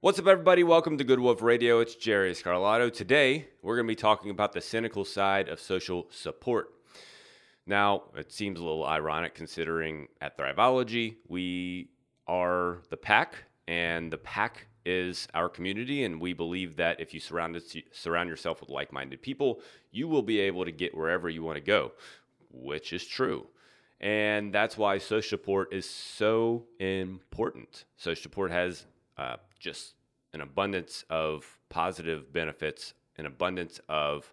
What's up, everybody? Welcome to Good Wolf Radio. It's Jerry Scarlato. Today, we're going to be talking about the cynical side of social support. Now, it seems a little ironic considering at Thriveology, we are the pack, and the pack is our community, and we believe that if you surround yourself with like-minded people, you will be able to get wherever you want to go, which is true. And that's why social support is so important. Social support has just an abundance of positive benefits, an abundance of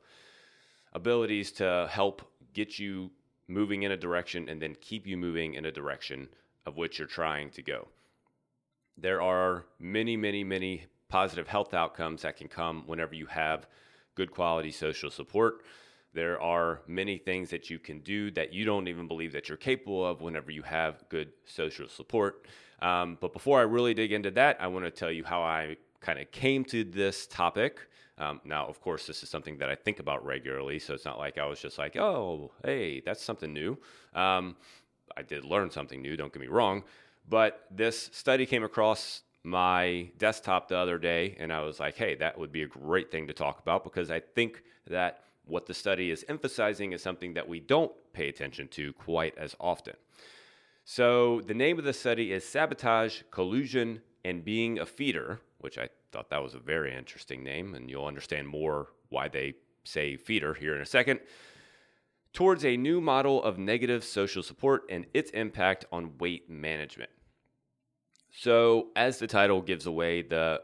abilities to help get you moving in a direction and then keep you moving in a direction of which you're trying to go. There are many, many, many positive health outcomes that can come whenever you have good quality social support. There are many things that you can do that you don't even believe that you're capable of whenever you have good social support. But before I really dig into that, I want to tell you how I kind of came to this topic. Now, of course, this is something that I think about regularly, so it's not like I was just like, oh, hey, that's something new. I did learn something new, don't get me wrong. But this study came across my desktop the other day, and I was like, hey, that would be a great thing to talk about, because I think that what the study is emphasizing is something that we don't pay attention to quite as often. So the name of the study is Sabotage, Collusion, and Being a Feeder, which I thought that was a very interesting name, and you'll understand more why they say feeder here in a second, towards a new model of negative social support and its impact on weight management. So as the title gives away, the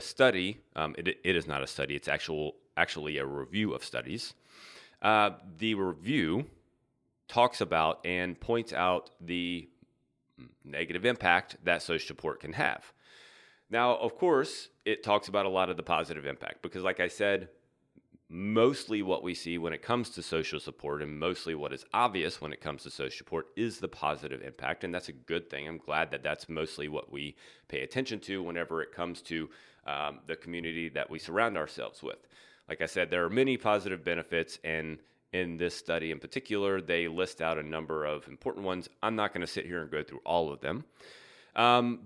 study, it is not a study, it's actually a review of studies. The review talks about and points out the negative impact that social support can have. Now, of course, it talks about a lot of the positive impact because, like I said, mostly what we see when it comes to social support and mostly what is obvious when it comes to social support is the positive impact, and that's a good thing. I'm glad that that's mostly what we pay attention to whenever it comes to the community that we surround ourselves with. Like I said, there are many positive benefits, and in this study in particular, they list out a number of important ones. I'm not going to sit here and go through all of them,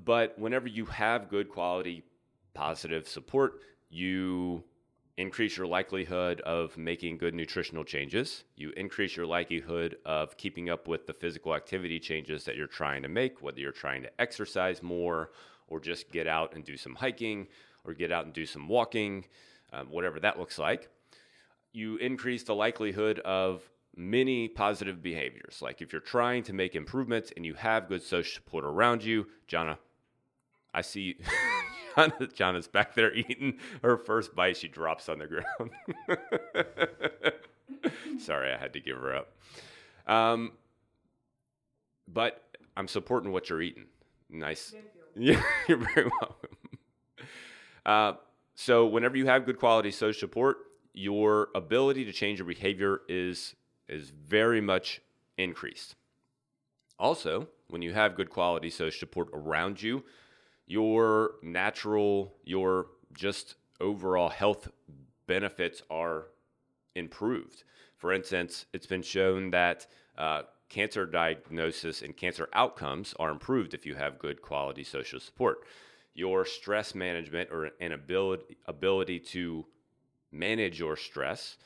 but whenever you have good quality positive support, you increase your likelihood of making good nutritional changes. You increase your likelihood of keeping up with the physical activity changes that you're trying to make, whether you're trying to exercise more or just get out and do some hiking or get out and do some walking, whatever that looks like. You increase the likelihood of many positive behaviors. Like if you're trying to make improvements and you have good social support around you, Jana, I see you. Jana's back there eating her first bite. She drops on the ground. Sorry, I had to give her up. But I'm supporting what you're eating. Nice. Yeah, you're very welcome. So whenever you have good quality social support, your ability to change your behavior is very much increased. Also, when you have good quality social support around you, your just overall health benefits are improved. For instance, it's been shown that cancer diagnosis and cancer outcomes are improved if you have good quality social support. Your stress management or an ability to manage your stress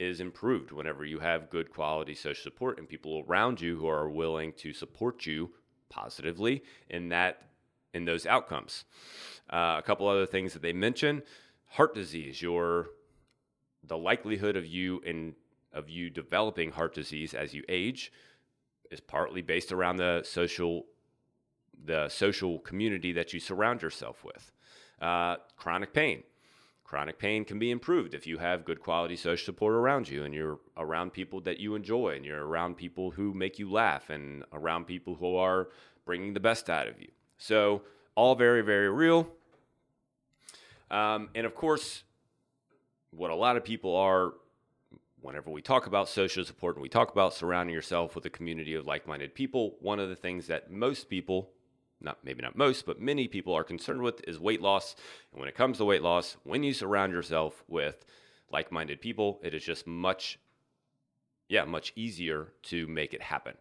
is improved whenever you have good quality social support and people around you who are willing to support you positively in those outcomes. A couple other things that they mention: heart disease, the likelihood of you developing heart disease as you age is partly based around the social community that you surround yourself with. Chronic pain can be improved if you have good quality social support around you and you're around people that you enjoy and you're around people who make you laugh and around people who are bringing the best out of you. So all very, very real. And of course, what a lot of people are, whenever we talk about social support and we talk about surrounding yourself with a community of like-minded people, one of the things that most people, maybe not most, but many people are concerned with is weight loss. And when it comes to weight loss, when you surround yourself with like-minded people, it is just much easier to make it happen.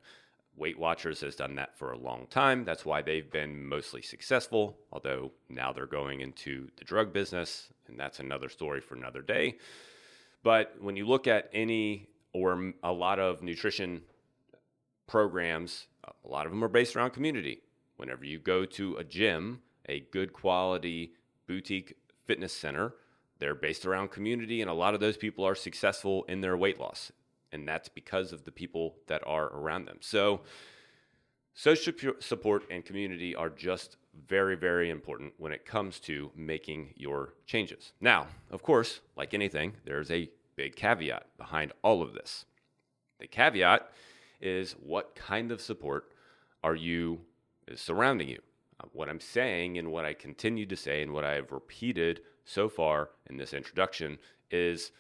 Weight Watchers has done that for a long time. That's why they've been mostly successful, although now they're going into the drug business, and that's another story for another day. But when you look at any or a lot of nutrition programs, a lot of them are based around community. Whenever you go to a gym, a good quality boutique fitness center, they're based around community, and a lot of those people are successful in their weight loss. And that's because of the people that are around them. So social support and community are just very, very important when it comes to making your changes. Now, of course, like anything, there's a big caveat behind all of this. The caveat is what kind of support are you surrounding you? What I'm saying and what I continue to say and what I have repeated so far in this introduction is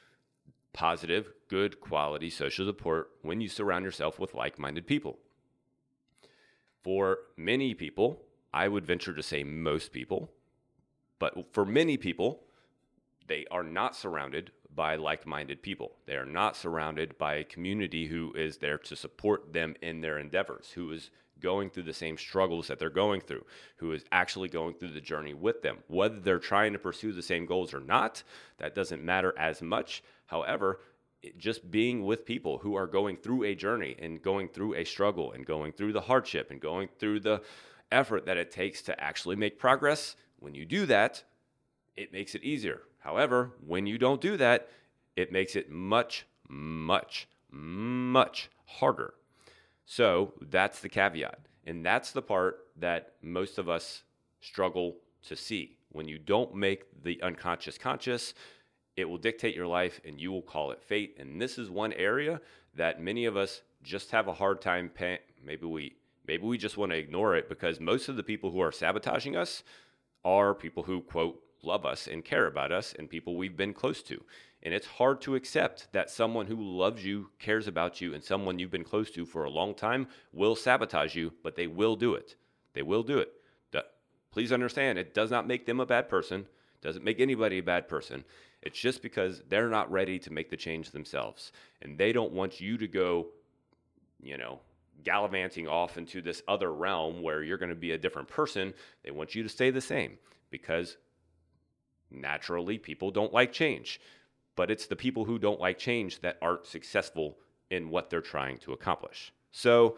positive, good quality social support when you surround yourself with like-minded people. For many people, I would venture to say most people, but for many people, they are not surrounded by like-minded people. They are not surrounded by a community who is there to support them in their endeavors, who is going through the same struggles that they're going through, who is actually going through the journey with them. Whether they're trying to pursue the same goals or not, that doesn't matter as much. However, just being with people who are going through a journey and going through a struggle and going through the hardship and going through the effort that it takes to actually make progress, when you do that, it makes it easier. However, when you don't do that, it makes it much, much, much harder. So that's the caveat. And that's the part that most of us struggle to see. When you don't make the unconscious conscious, it will dictate your life and you will call it fate. And this is one area that many of us just have a hard time paying. Maybe we just want to ignore it because most of the people who are sabotaging us are people who, quote, love us and care about us and people we've been close to. And it's hard to accept that someone who loves you, cares about you, and someone you've been close to for a long time will sabotage you, but they will do it. They will do it. Please understand, it does not make them a bad person. Doesn't make anybody a bad person. It's just because they're not ready to make the change themselves. And they don't want you to go, gallivanting off into this other realm where you're going to be a different person. They want you to stay the same because naturally people don't like change. But it's the people who don't like change that aren't successful in what they're trying to accomplish. So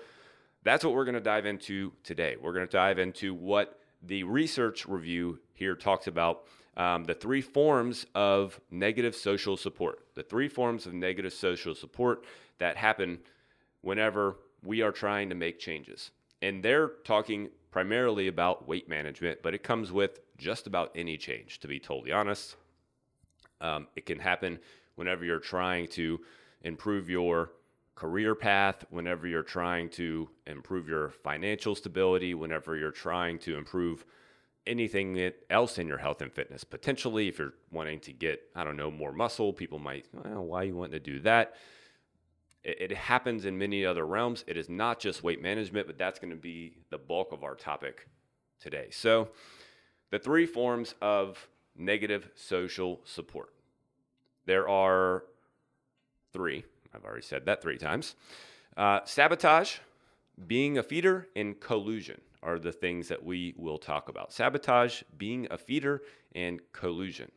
that's what we're going to dive into today. We're going to dive into what the research review here talks about, the three forms of negative social support, the three forms of negative social support that happen whenever we are trying to make changes. And they're talking primarily about weight management, but it comes with just about any change, to be totally honest. It can happen whenever you're trying to improve your career path, whenever you're trying to improve your financial stability, whenever you're trying to improve anything else in your health and fitness. Potentially, if you're wanting to get, more muscle, people might, why are you wanting to do that? It happens in many other realms. It is not just weight management, but that's going to be the bulk of our topic today. So the three forms of negative social support. There are three. I've already said that three times. Sabotage, being a feeder, and collusion are the things that we will talk about. Sabotage, being a feeder, and collusion.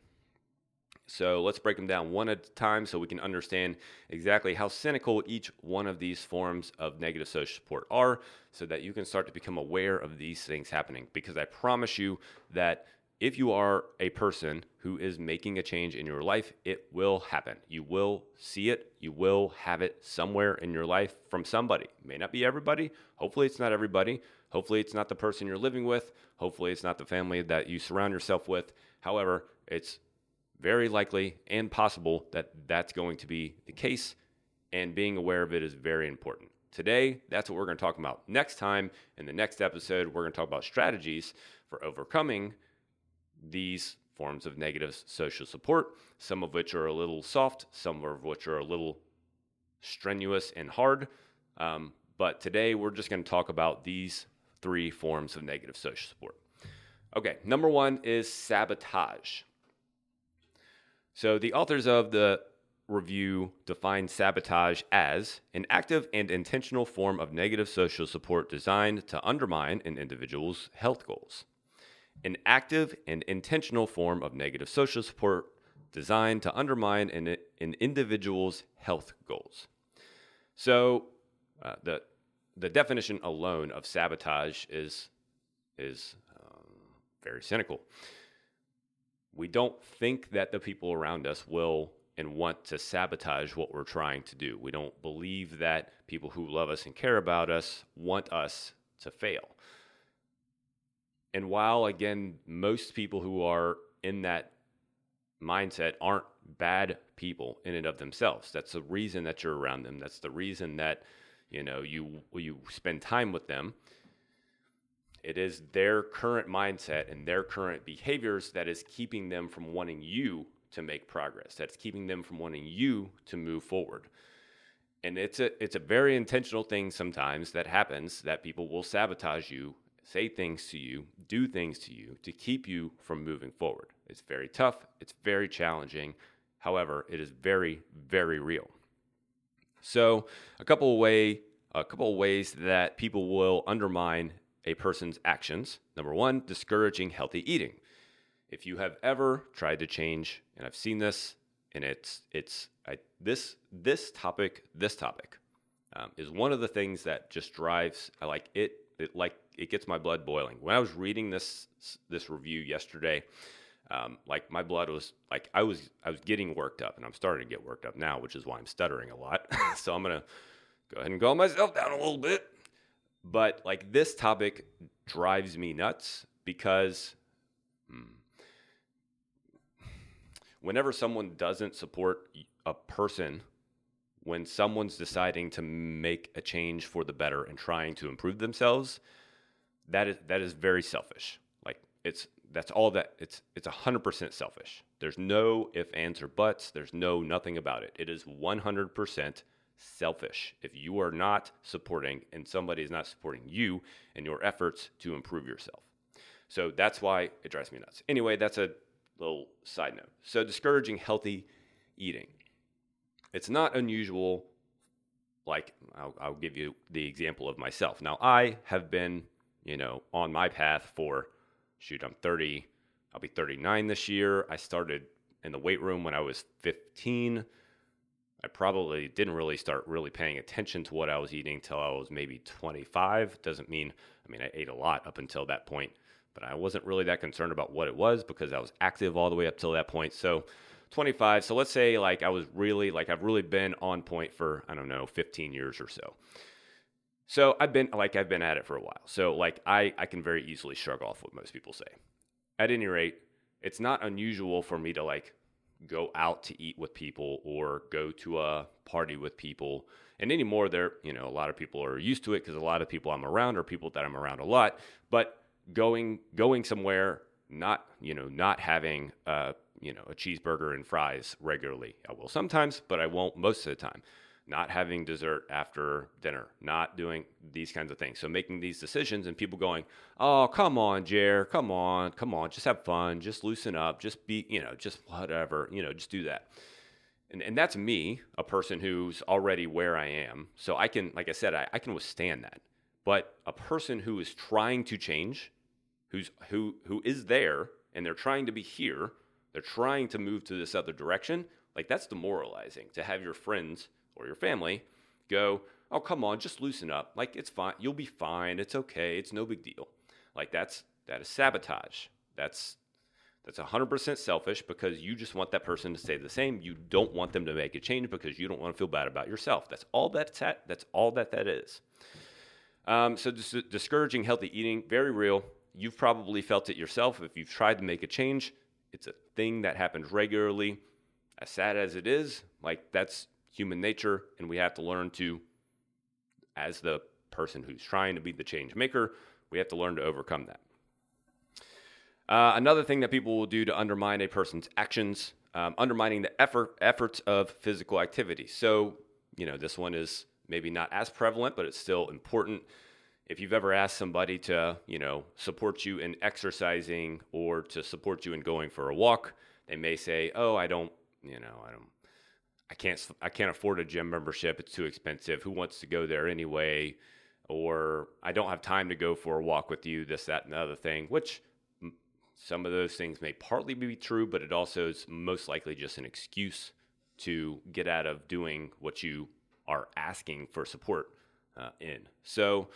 So let's break them down one at a time so we can understand exactly how cynical each one of these forms of negative social support are so that you can start to become aware of these things happening. Because I promise you that if you are a person who is making a change in your life, it will happen. You will see it. You will have it somewhere in your life from somebody. It may not be everybody. Hopefully it's not everybody. Hopefully it's not the person you're living with. Hopefully it's not the family that you surround yourself with. However, it's very likely and possible that that's going to be the case, and being aware of it is very important. Today, that's what we're going to talk about. Next time, in the next episode, we're going to talk about strategies for overcoming these forms of negative social support, some of which are a little soft, some of which are a little strenuous and hard. But today we're just going to talk about these three forms of negative social support. Okay, number one is sabotage. So the authors of the review defines sabotage as an active and intentional form of negative social support designed to undermine an individual's health goals. An active and intentional form of negative social support designed to undermine an individual's health goals. So the definition alone of sabotage is very cynical. We don't think that the people around us will and want to sabotage what we're trying to do. We don't believe that people who love us and care about us want us to fail. And while, again, most people who are in that mindset aren't bad people in and of themselves. That's the reason that you're around them. That's the reason that, you know, you spend time with them. It is their current mindset and their current behaviors that is keeping them from wanting you to make progress. That's keeping them from wanting you to move forward. And it's a very intentional thing sometimes that happens, that people will sabotage you, say things to you, do things to you to keep you from moving forward. It's very tough. It's very challenging. However, it is very, very real. So a couple of ways that people will undermine a person's actions. Number one, discouraging healthy eating. If you have ever tried to change, and I've seen this, and this topic is one of the things that just drives, it gets my blood boiling. When I was reading this review yesterday, my blood was I was getting worked up, and I'm starting to get worked up now, which is why I'm stuttering a lot. So I'm gonna go ahead and calm myself down a little bit. But this topic drives me nuts because whenever someone doesn't support a person, when someone's deciding to make a change for the better and trying to improve themselves, that is very selfish. It's 100% selfish. There's no ifs, ands, or buts. There's no nothing about it. It is 100% selfish. If you are not supporting and somebody is not supporting you and your efforts to improve yourself. So that's why it drives me nuts. Anyway, that's a little side note. So discouraging healthy eating. It's not unusual. I'll give you the example of myself. Now, I have been, on my path for, I'm 30. I'll be 39 this year. I started in the weight room when I was 15. I probably didn't really start really paying attention to what I was eating till I was maybe 25. I mean, I ate a lot up until that point, but I wasn't really that concerned about what it was because I was active all the way up till that point. So 25. So let's say I've really been on point for, 15 years or so. So I've been at it for a while. So I can very easily shrug off what most people say. At any rate, it's not unusual for me to go out to eat with people or go to a party with people. And anymore, a lot of people are used to it because a lot of people I'm around are people that I'm around a lot. But going somewhere, not having a cheeseburger and fries regularly. I will sometimes, but I won't most of the time. Not having dessert after dinner, not doing these kinds of things. So making these decisions and people going, oh, come on, Jer, come on, just have fun, just loosen up, just be, just whatever, just do that. And that's me, a person who's already where I am. So I can, like I said, I can withstand that. But a person who is trying to change, who is there and they're trying to be here, they're trying to move to this other direction, that's demoralizing to have your friends or your family go, oh, come on, just loosen up. It's fine. You'll be fine. It's okay. It's no big deal. That is sabotage. That's 100% selfish because you just want that person to stay the same. You don't want them to make a change because you don't want to feel bad about yourself. That's all that is. So discouraging healthy eating, very real. You've probably felt it yourself. If you've tried to make a change, it's a thing that happens regularly. As sad as it is, that's human nature, and we have to learn to, as the person who's trying to be the change maker, we have to learn to overcome that. Another thing that people will do to undermine a person's actions, undermining the efforts of physical activity. So, this one is maybe not as prevalent, but it's still important. If you've ever asked somebody to, support you in exercising or to support you in going for a walk, they may say, oh, I don't, I can't afford a gym membership. It's too expensive. Who wants to go there anyway? Or I don't have time to go for a walk with you, this, that, and the other thing, which some of those things may partly be true, but it also is most likely just an excuse to get out of doing what you are asking for support in. So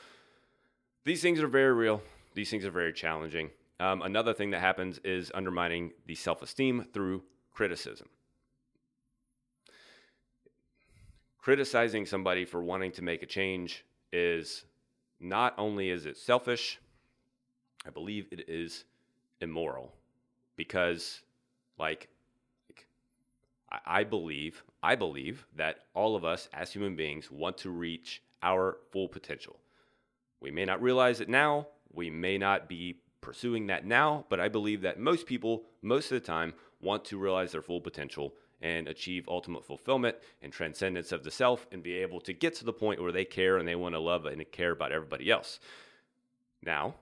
these things are very real. These things are very challenging. Another thing that happens is undermining the self-esteem through criticism. Criticizing somebody for wanting to make a change is not only is it selfish, I believe it is immoral, because I believe that all of us as human beings want to reach our full potential. We may not realize it now. We may not be pursuing that now, but I believe that most people, most of the time, want to realize their full potential and achieve ultimate fulfillment and transcendence of the self and be able to get to the point where they care and they want to love and care about everybody else. Now,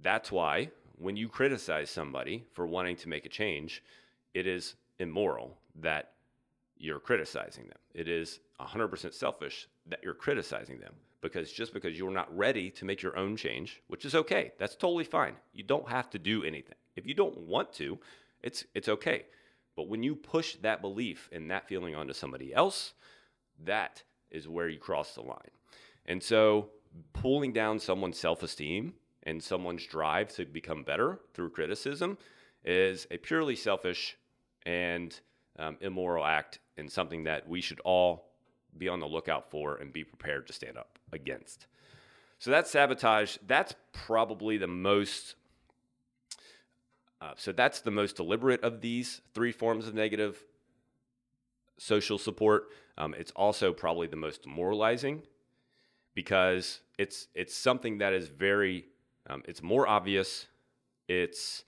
that's why when you criticize somebody for wanting to make a change, it is immoral that you're criticizing them. It is 100% selfish that you're criticizing them, because just because you're not ready to make your own change, which is okay, that's totally fine. You don't have to do anything. If you don't want to, it's okay. But when you push that belief and that feeling onto somebody else, that is where you cross the line. And so pulling down someone's self-esteem and someone's drive to become better through criticism is a purely selfish and immoral act, and something that we should all be on the lookout for and be prepared to stand up against. So that's sabotage. That's probably the most... So that's the most deliberate of these three forms of negative social support. It's also probably the most demoralizing, because it's something that is very, it's more obvious, it's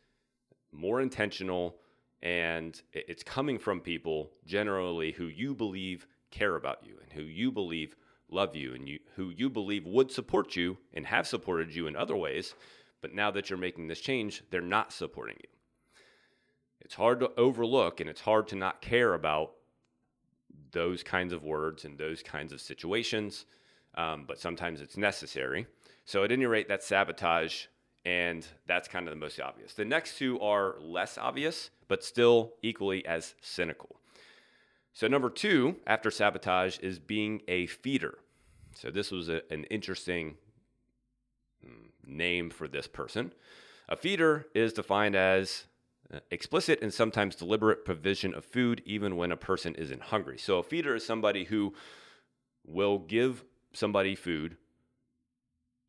more intentional, and it's coming from people generally who you believe care about you and who you believe love you and who you believe would support you and have supported you in other ways. But now that you're making this change, they're not supporting you. It's hard to overlook, and it's hard to not care about those kinds of words and those kinds of situations, but sometimes it's necessary. So at any rate, that's sabotage, and that's kind of the most obvious. The next two are less obvious, but still equally as cynical. So number two, after sabotage, is being a feeder. So this was an interesting name for this person. A feeder is defined as explicit and sometimes deliberate provision of food even when a person isn't hungry. So a feeder is somebody who will give somebody food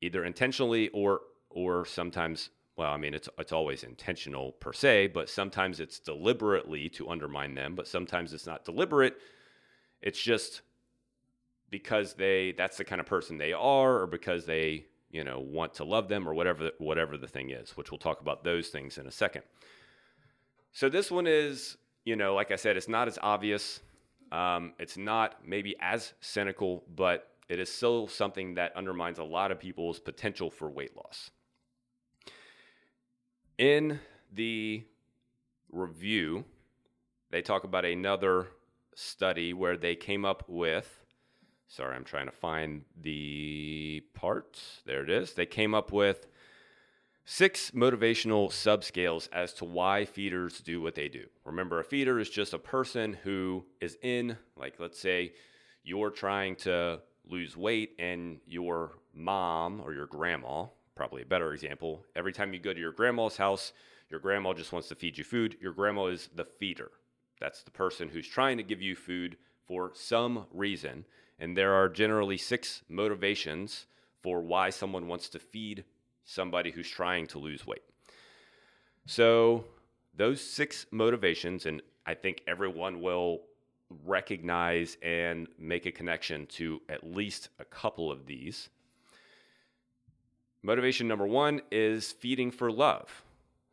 either intentionally or sometimes, well, I mean, it's always intentional per se, but sometimes it's deliberately to undermine them, but sometimes it's not deliberate. It's just because that's the kind of person they are, or because they want to love them, or whatever the thing is, which we'll talk about those things in a second. So this one is, like I said, it's not as obvious. It's not maybe as cynical, but it is still something that undermines a lot of people's potential for weight loss. In the review, they talk about another study where they came up with, sorry, I'm trying to find the part. There it is. They came up with 6 motivational subscales as to why feeders do what they do. Remember, a feeder is just a person who is in, like, let's say you're trying to lose weight and your mom or your grandma, probably a better example, every time you go to your grandma's house, your grandma just wants to feed you food. Your grandma is the feeder. That's the person who's trying to give you food for some reason. And there are generally 6 motivations for why someone wants to feed somebody who's trying to lose weight. So those 6 motivations, and I think everyone will recognize and make a connection to at least a couple of these. Motivation number 1 is feeding for love.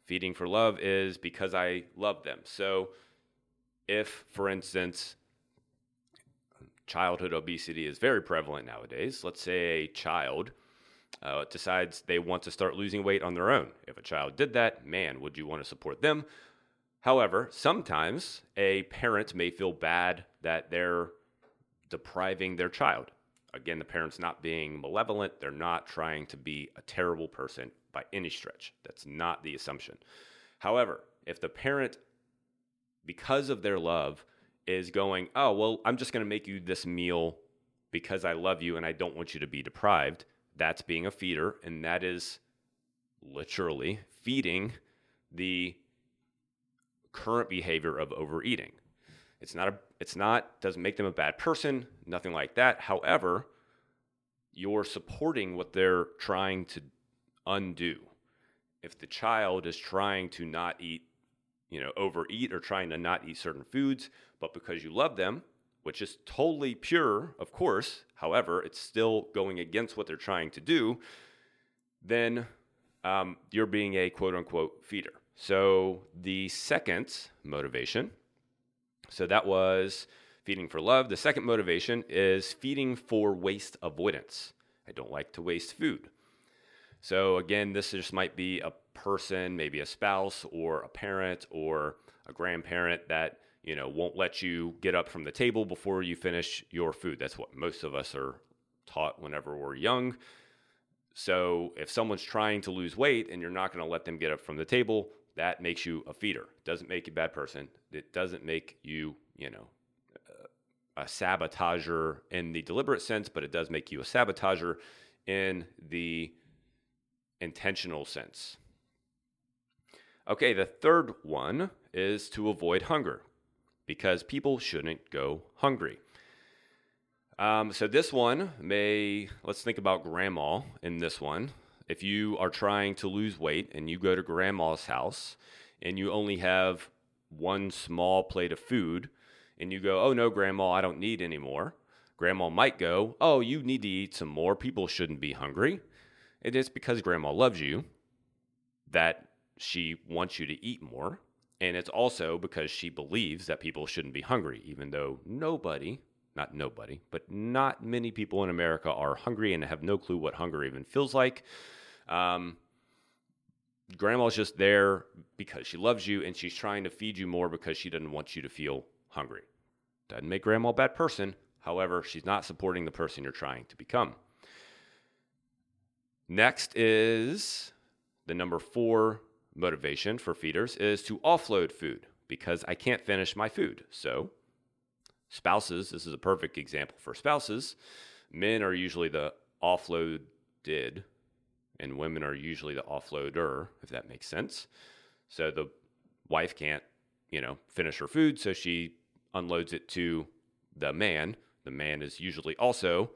Feeding for love is because I love them. So if, for instance, childhood obesity is very prevalent nowadays. Let's say a child decides they want to start losing weight on their own. If a child did that, man, would you want to support them? However, sometimes a parent may feel bad that they're depriving their child. Again, the parent's not being malevolent. They're not trying to be a terrible person by any stretch. That's not the assumption. However, if the parent, because of their love, is going, oh, well, I'm just going to make you this meal because I love you and I don't want you to be deprived, that's being a feeder, and that is literally feeding the current behavior of overeating. Doesn't make them a bad person, nothing like that. However, you're supporting what they're trying to undo. If the child is trying to not eat, overeat or trying to not eat certain foods, but because you love them, which is totally pure, of course, however, it's still going against what they're trying to do, then you're being a quote-unquote feeder. So the second motivation, so that was feeding for love. The second motivation is feeding for waste avoidance. I don't like to waste food. So again, this just might be a person, maybe a spouse or a parent or a grandparent that, won't let you get up from the table before you finish your food. That's what most of us are taught whenever we're young. So if someone's trying to lose weight and you're not going to let them get up from the table, that makes you a feeder. It doesn't make you a bad person. It doesn't make you, a sabotager in the deliberate sense, but it does make you a sabotager in the intentional sense. Okay, the third one is to avoid hunger because people shouldn't go hungry. So this one let's think about grandma in this one. If you are trying to lose weight and you go to grandma's house and you only have one small plate of food and you go, oh no, grandma, I don't need any more. Grandma might go, oh, you need to eat some more. People shouldn't be hungry. It is because grandma loves you that she wants you to eat more. And it's also because she believes that people shouldn't be hungry, even though not many people in America are hungry and have no clue what hunger even feels like. Grandma's just there because she loves you and she's trying to feed you more because she doesn't want you to feel hungry. Doesn't make grandma a bad person. However, she's not supporting the person you're trying to become. Next is the number 4 motivation for feeders is to offload food because I can't finish my food. So spouses, this is a perfect example for spouses. Men are usually the offloaded, and women are usually the offloader, if that makes sense. So the wife can't, finish her food, so she unloads it to the man. The man is usually also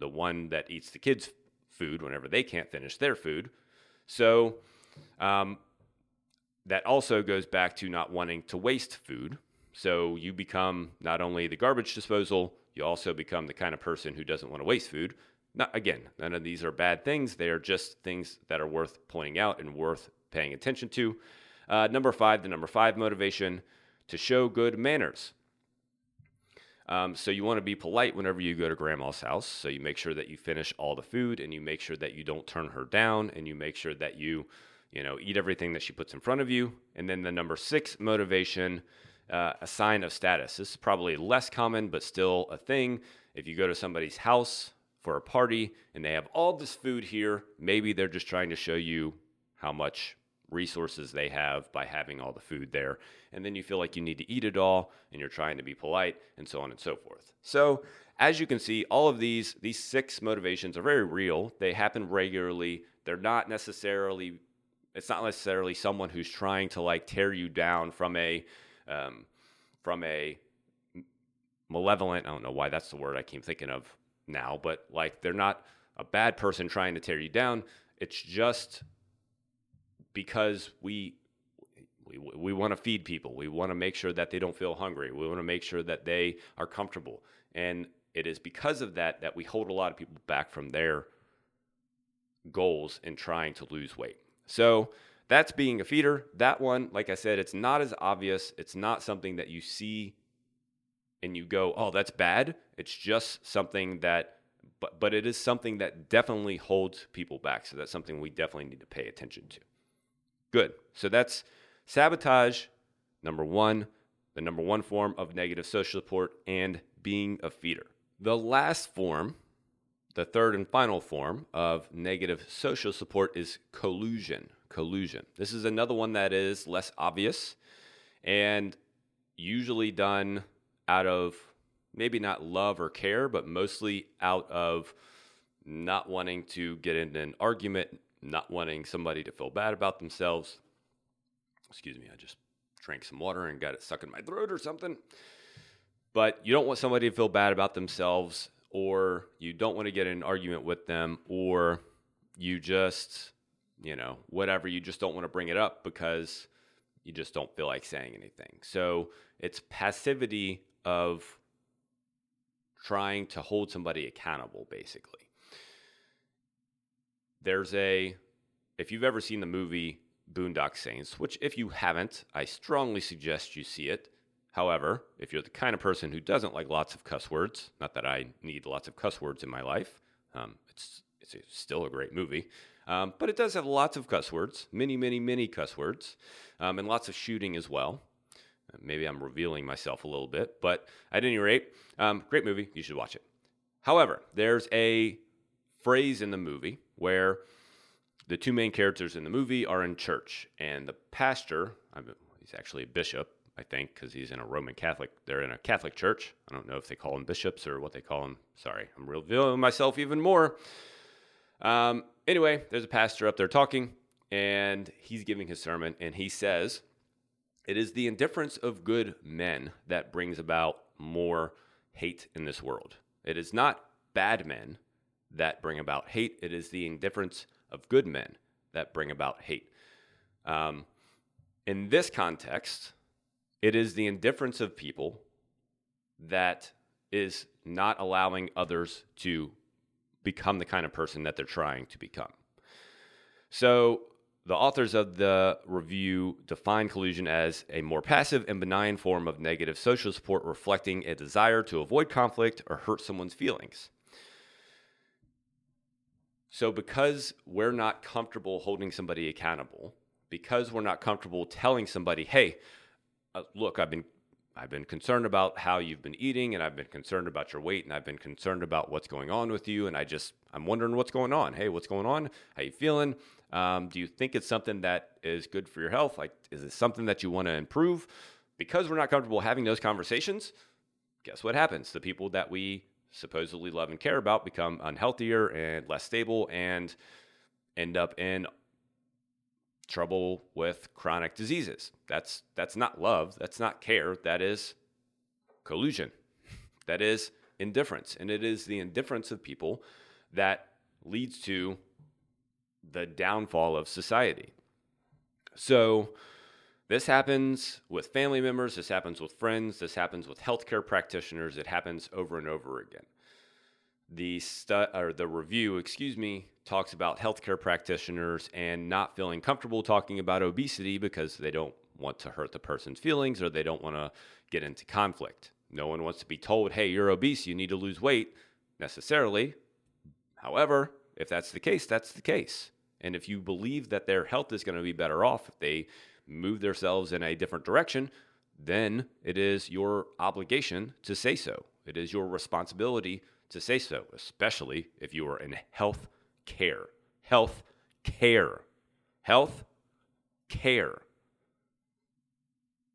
the one that eats the kids' food whenever they can't finish their food. So that also goes back to not wanting to waste food. So you become not only the garbage disposal, you also become the kind of person who doesn't want to waste food. Again, none of these are bad things. They are just things that are worth pointing out and worth paying attention to. Number five motivation, to show good manners. So you want to be polite whenever you go to grandma's house. So you make sure that you finish all the food and you make sure that you don't turn her down and you make sure that you, eat everything that she puts in front of you. And then the number 6 motivation, a sign of status. This is probably less common, but still a thing. If you go to somebody's house for a party and they have all this food here, maybe they're just trying to show you how much resources they have by having all the food there. And then you feel like you need to eat it all and you're trying to be polite and so on and so forth. So as you can see, all of these 6 motivations are very real. They happen regularly. It's not necessarily someone who's trying to tear you down from a malevolent, I don't know why that's the word I keep thinking of now, but they're not a bad person trying to tear you down. It's just because we want to feed people. We want to make sure that they don't feel hungry. We want to make sure that they are comfortable. And it is because of that that we hold a lot of people back from their goals in trying to lose weight. So that's being a feeder. That one, like I said, it's not as obvious. It's not something that you see and you go, oh, that's bad. It's just something that, but it is something that definitely holds people back. So that's something we definitely need to pay attention to. Good. So that's sabotage, Number one, the number one form of negative social support and being a feeder. The last form, the third and final form of negative social support is collusion. This is another one that is less obvious and usually done out of maybe not love or care, but mostly out of not wanting to get into an argument, not wanting somebody to feel bad about themselves. Excuse me, I just drank some water and got it stuck in my throat or something. But you don't want somebody to feel bad about themselves, or you don't want to get in an argument with them, or you just, whatever, you just don't want to bring it up because you just don't feel like saying anything. So it's passivity of trying to hold somebody accountable, basically. If you've ever seen the movie Boondock Saints, which if you haven't, I strongly suggest you see it. However, if you're the kind of person who doesn't like lots of cuss words, not that I need lots of cuss words in my life, it's still a great movie, but it does have lots of cuss words, many, many, many cuss words, and lots of shooting as well. Maybe I'm revealing myself a little bit, but at any rate, great movie. You should watch it. However, there's a phrase in the movie where the two main characters in the movie are in church, and the pastor, he's actually a bishop, I think, because he's in a Roman Catholic, they're in a Catholic church. I don't know if they call them bishops or what they call them. Sorry, I'm revealing myself even more. Anyway, there's a pastor up there talking, and he's giving his sermon, and he says, "It is the indifference of good men that brings about more hate in this world. It is not bad men that bring about hate. It is the indifference of good men that bring about hate." In this context, it is the indifference of people that is not allowing others to become the kind of person that they're trying to become. So the authors of the review define collusion as a more passive and benign form of negative social support, reflecting a desire to avoid conflict or hurt someone's feelings. So because we're not comfortable holding somebody accountable, because we're not comfortable telling somebody, "Hey, look, I've been concerned about how you've been eating, and I've been concerned about your weight, and I've been concerned about what's going on with you, and I'm wondering what's going on. Hey, what's going on? How you feeling? Do you think it's something that is good for your health? Like, is it something that you want to improve?" Because we're not comfortable having those conversations, guess what happens? The people that we supposedly love and care about become unhealthier and less stable and end up in trouble with chronic diseases. That's not love. That's not care. That is collusion. That is indifference. And it is the indifference of people that leads to the downfall of society. So this happens with family members. This happens with friends. This happens with healthcare practitioners. It happens over and over again. The review, talks about healthcare practitioners and not feeling comfortable talking about obesity because they don't want to hurt the person's feelings or they don't want to get into conflict. No one wants to be told, "Hey, you're obese, you need to lose weight," necessarily. However, if that's the case, that's the case. And if you believe that their health is going to be better off if they move themselves in a different direction, then it is your obligation to say so. It is your responsibility to say so, especially if you are in health care.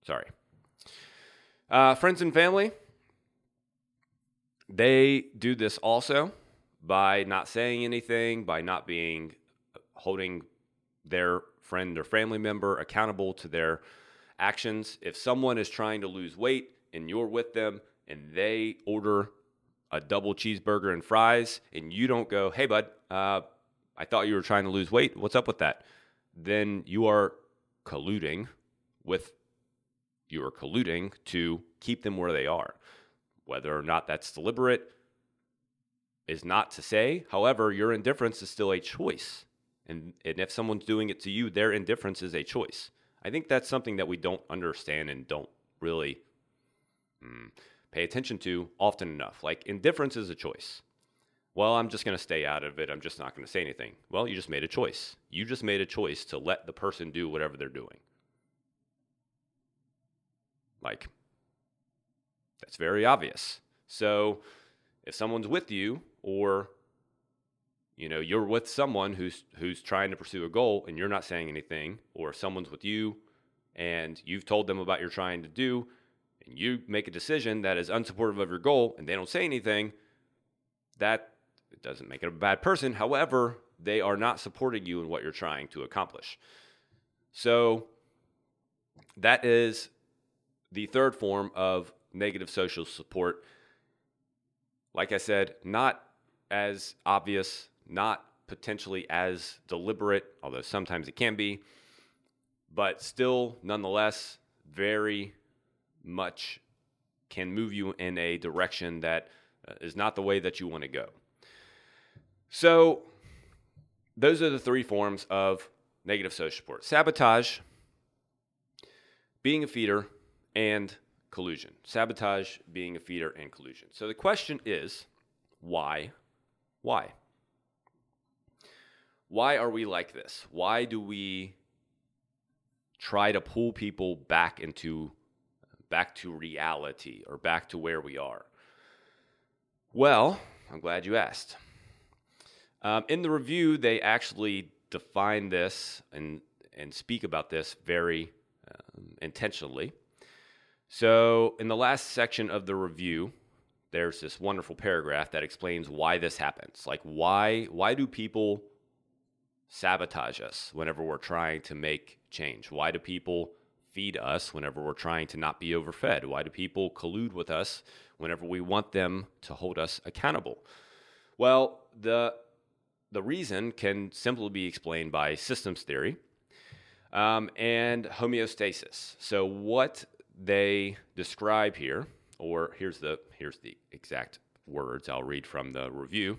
Sorry. Friends and family, they do this also by not saying anything, by not holding their friend or family member accountable to their actions. If someone is trying to lose weight and you're with them and they order a double cheeseburger and fries, and you don't go, "Hey, bud, I thought you were trying to lose weight. What's up with that?" Then you are colluding to keep them where they are. Whether or not that's deliberate is not to say. However, your indifference is still a choice. And if someone's doing it to you, their indifference is a choice. I think that's something that we don't understand and don't really pay attention to often enough. Like, indifference is a choice. Well, I'm just going to stay out of it. I'm just not going to say anything. Well, you just made a choice. You just made a choice to let the person do whatever they're doing. Like, that's very obvious. So if someone's with you, or, you know, you're with someone who's trying to pursue a goal and you're not saying anything, or someone's with you and you've told them about you're trying to do, and you make a decision that is unsupportive of your goal and they don't say anything, that it doesn't make it a bad person. However, they are not supporting you in what you're trying to accomplish. So that is the third form of negative social support. Like I said, not as obvious, not potentially as deliberate, although sometimes it can be, but still, nonetheless, very much can move you in a direction that is not the way that you want to go. So those are the three forms of negative social support: sabotage, being a feeder, and collusion. Sabotage, being a feeder, and collusion. So the question is, why? Why? Why are we like this? Why do we try to pull people back to reality, or back to where we are? Well, I'm glad you asked. In the review, they actually define this and speak about this very intentionally. So in the last section of the review, there's this wonderful paragraph that explains why this happens. Like, why do people sabotage us whenever we're trying to make change? Why do people feed us whenever we're trying to not be overfed? Why do people collude with us whenever we want them to hold us accountable? Well, the reason can simply be explained by systems theory and homeostasis. So what they describe here, or here's the exact words I'll read from the review.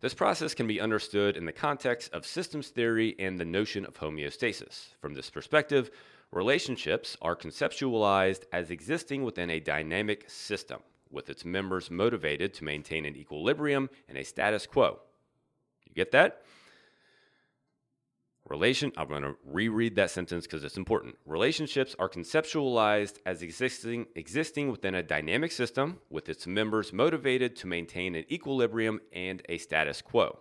This process can be understood in the context of systems theory and the notion of homeostasis. From this perspective, relationships are conceptualized as existing within a dynamic system, with its members motivated to maintain an equilibrium and a status quo. You get that? I'm going to reread that sentence because it's important. Relationships are conceptualized as existing within a dynamic system, with its members motivated to maintain an equilibrium and a status quo.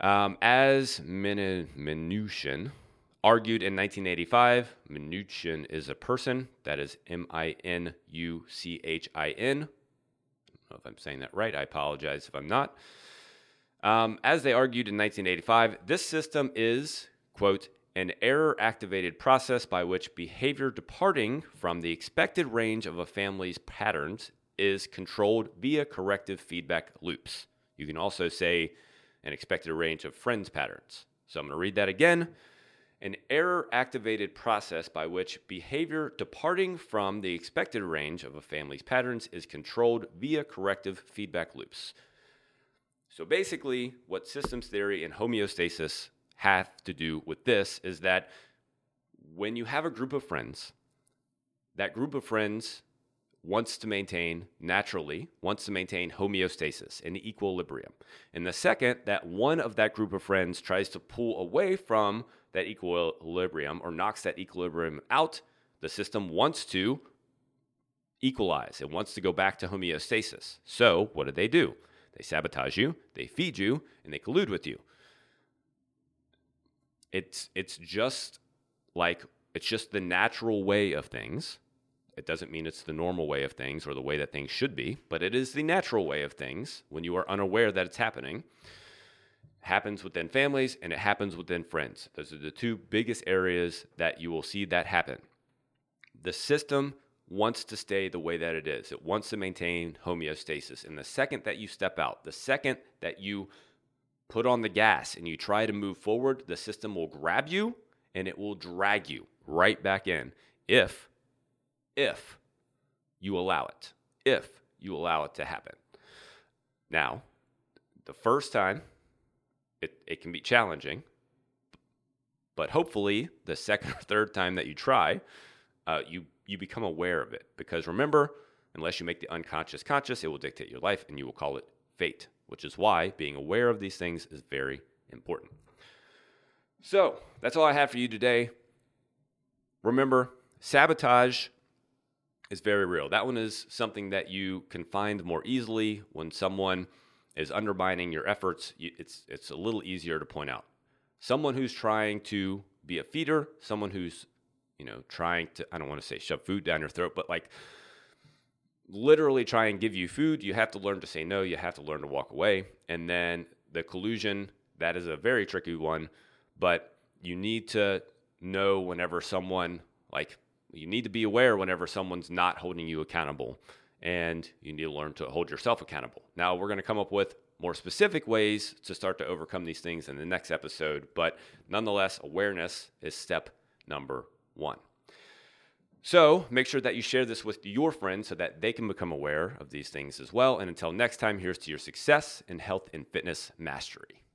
As Minuchin argued in 1985, Minuchin is a person. That is Minuchin. I don't know if I'm saying that right. I apologize if I'm not. As they argued in 1985, this system is, quote, an error-activated process by which behavior departing from the expected range of a family's patterns is controlled via corrective feedback loops. You can also say an expected range of friends' patterns. So I'm going to read that again. An error-activated process by which behavior departing from the expected range of a family's patterns is controlled via corrective feedback loops. So basically, what systems theory and homeostasis have to do with this is that when you have a group of friends, that group of friends wants to maintain homeostasis and equilibrium. And the second that one of that group of friends tries to pull away from that equilibrium, or knocks that equilibrium out, the system wants to equalize. It wants to go back to homeostasis. So what do? They sabotage you, they feed you, and they collude with you. It's just the natural way of things. It doesn't mean it's the normal way of things or the way that things should be, but it is the natural way of things when you are unaware that it's happening. It happens within families, and it happens within friends. Those are the two biggest areas that you will see that happen. The system wants to stay the way that it is. It wants to maintain homeostasis. And the second that you step out, the second that you put on the gas and you try to move forward, the system will grab you and it will drag you right back in if you allow it, if you allow it to happen. Now, the first time, it can be challenging, but hopefully the second or third time that you try, you become aware of it. Because remember, unless you make the unconscious conscious, it will dictate your life, and you will call it fate, which is why being aware of these things is very important. So that's all I have for you today. Remember, sabotage is very real. That one is something that you can find more easily when someone is undermining your efforts. It's a little easier to point out. Someone who's trying to be a feeder, someone who's, trying to, I don't want to say shove food down your throat, but like literally try and give you food. You have to learn to say no. You have to learn to walk away. And then the collusion, that is a very tricky one, but you need to know whenever someone, you need to be aware whenever someone's not holding you accountable, and you need to learn to hold yourself accountable. Now, we're going to come up with more specific ways to start to overcome these things in the next episode, but nonetheless, awareness is step number one. So make sure that you share this with your friends so that they can become aware of these things as well. And until next time, here's to your success in health and fitness mastery.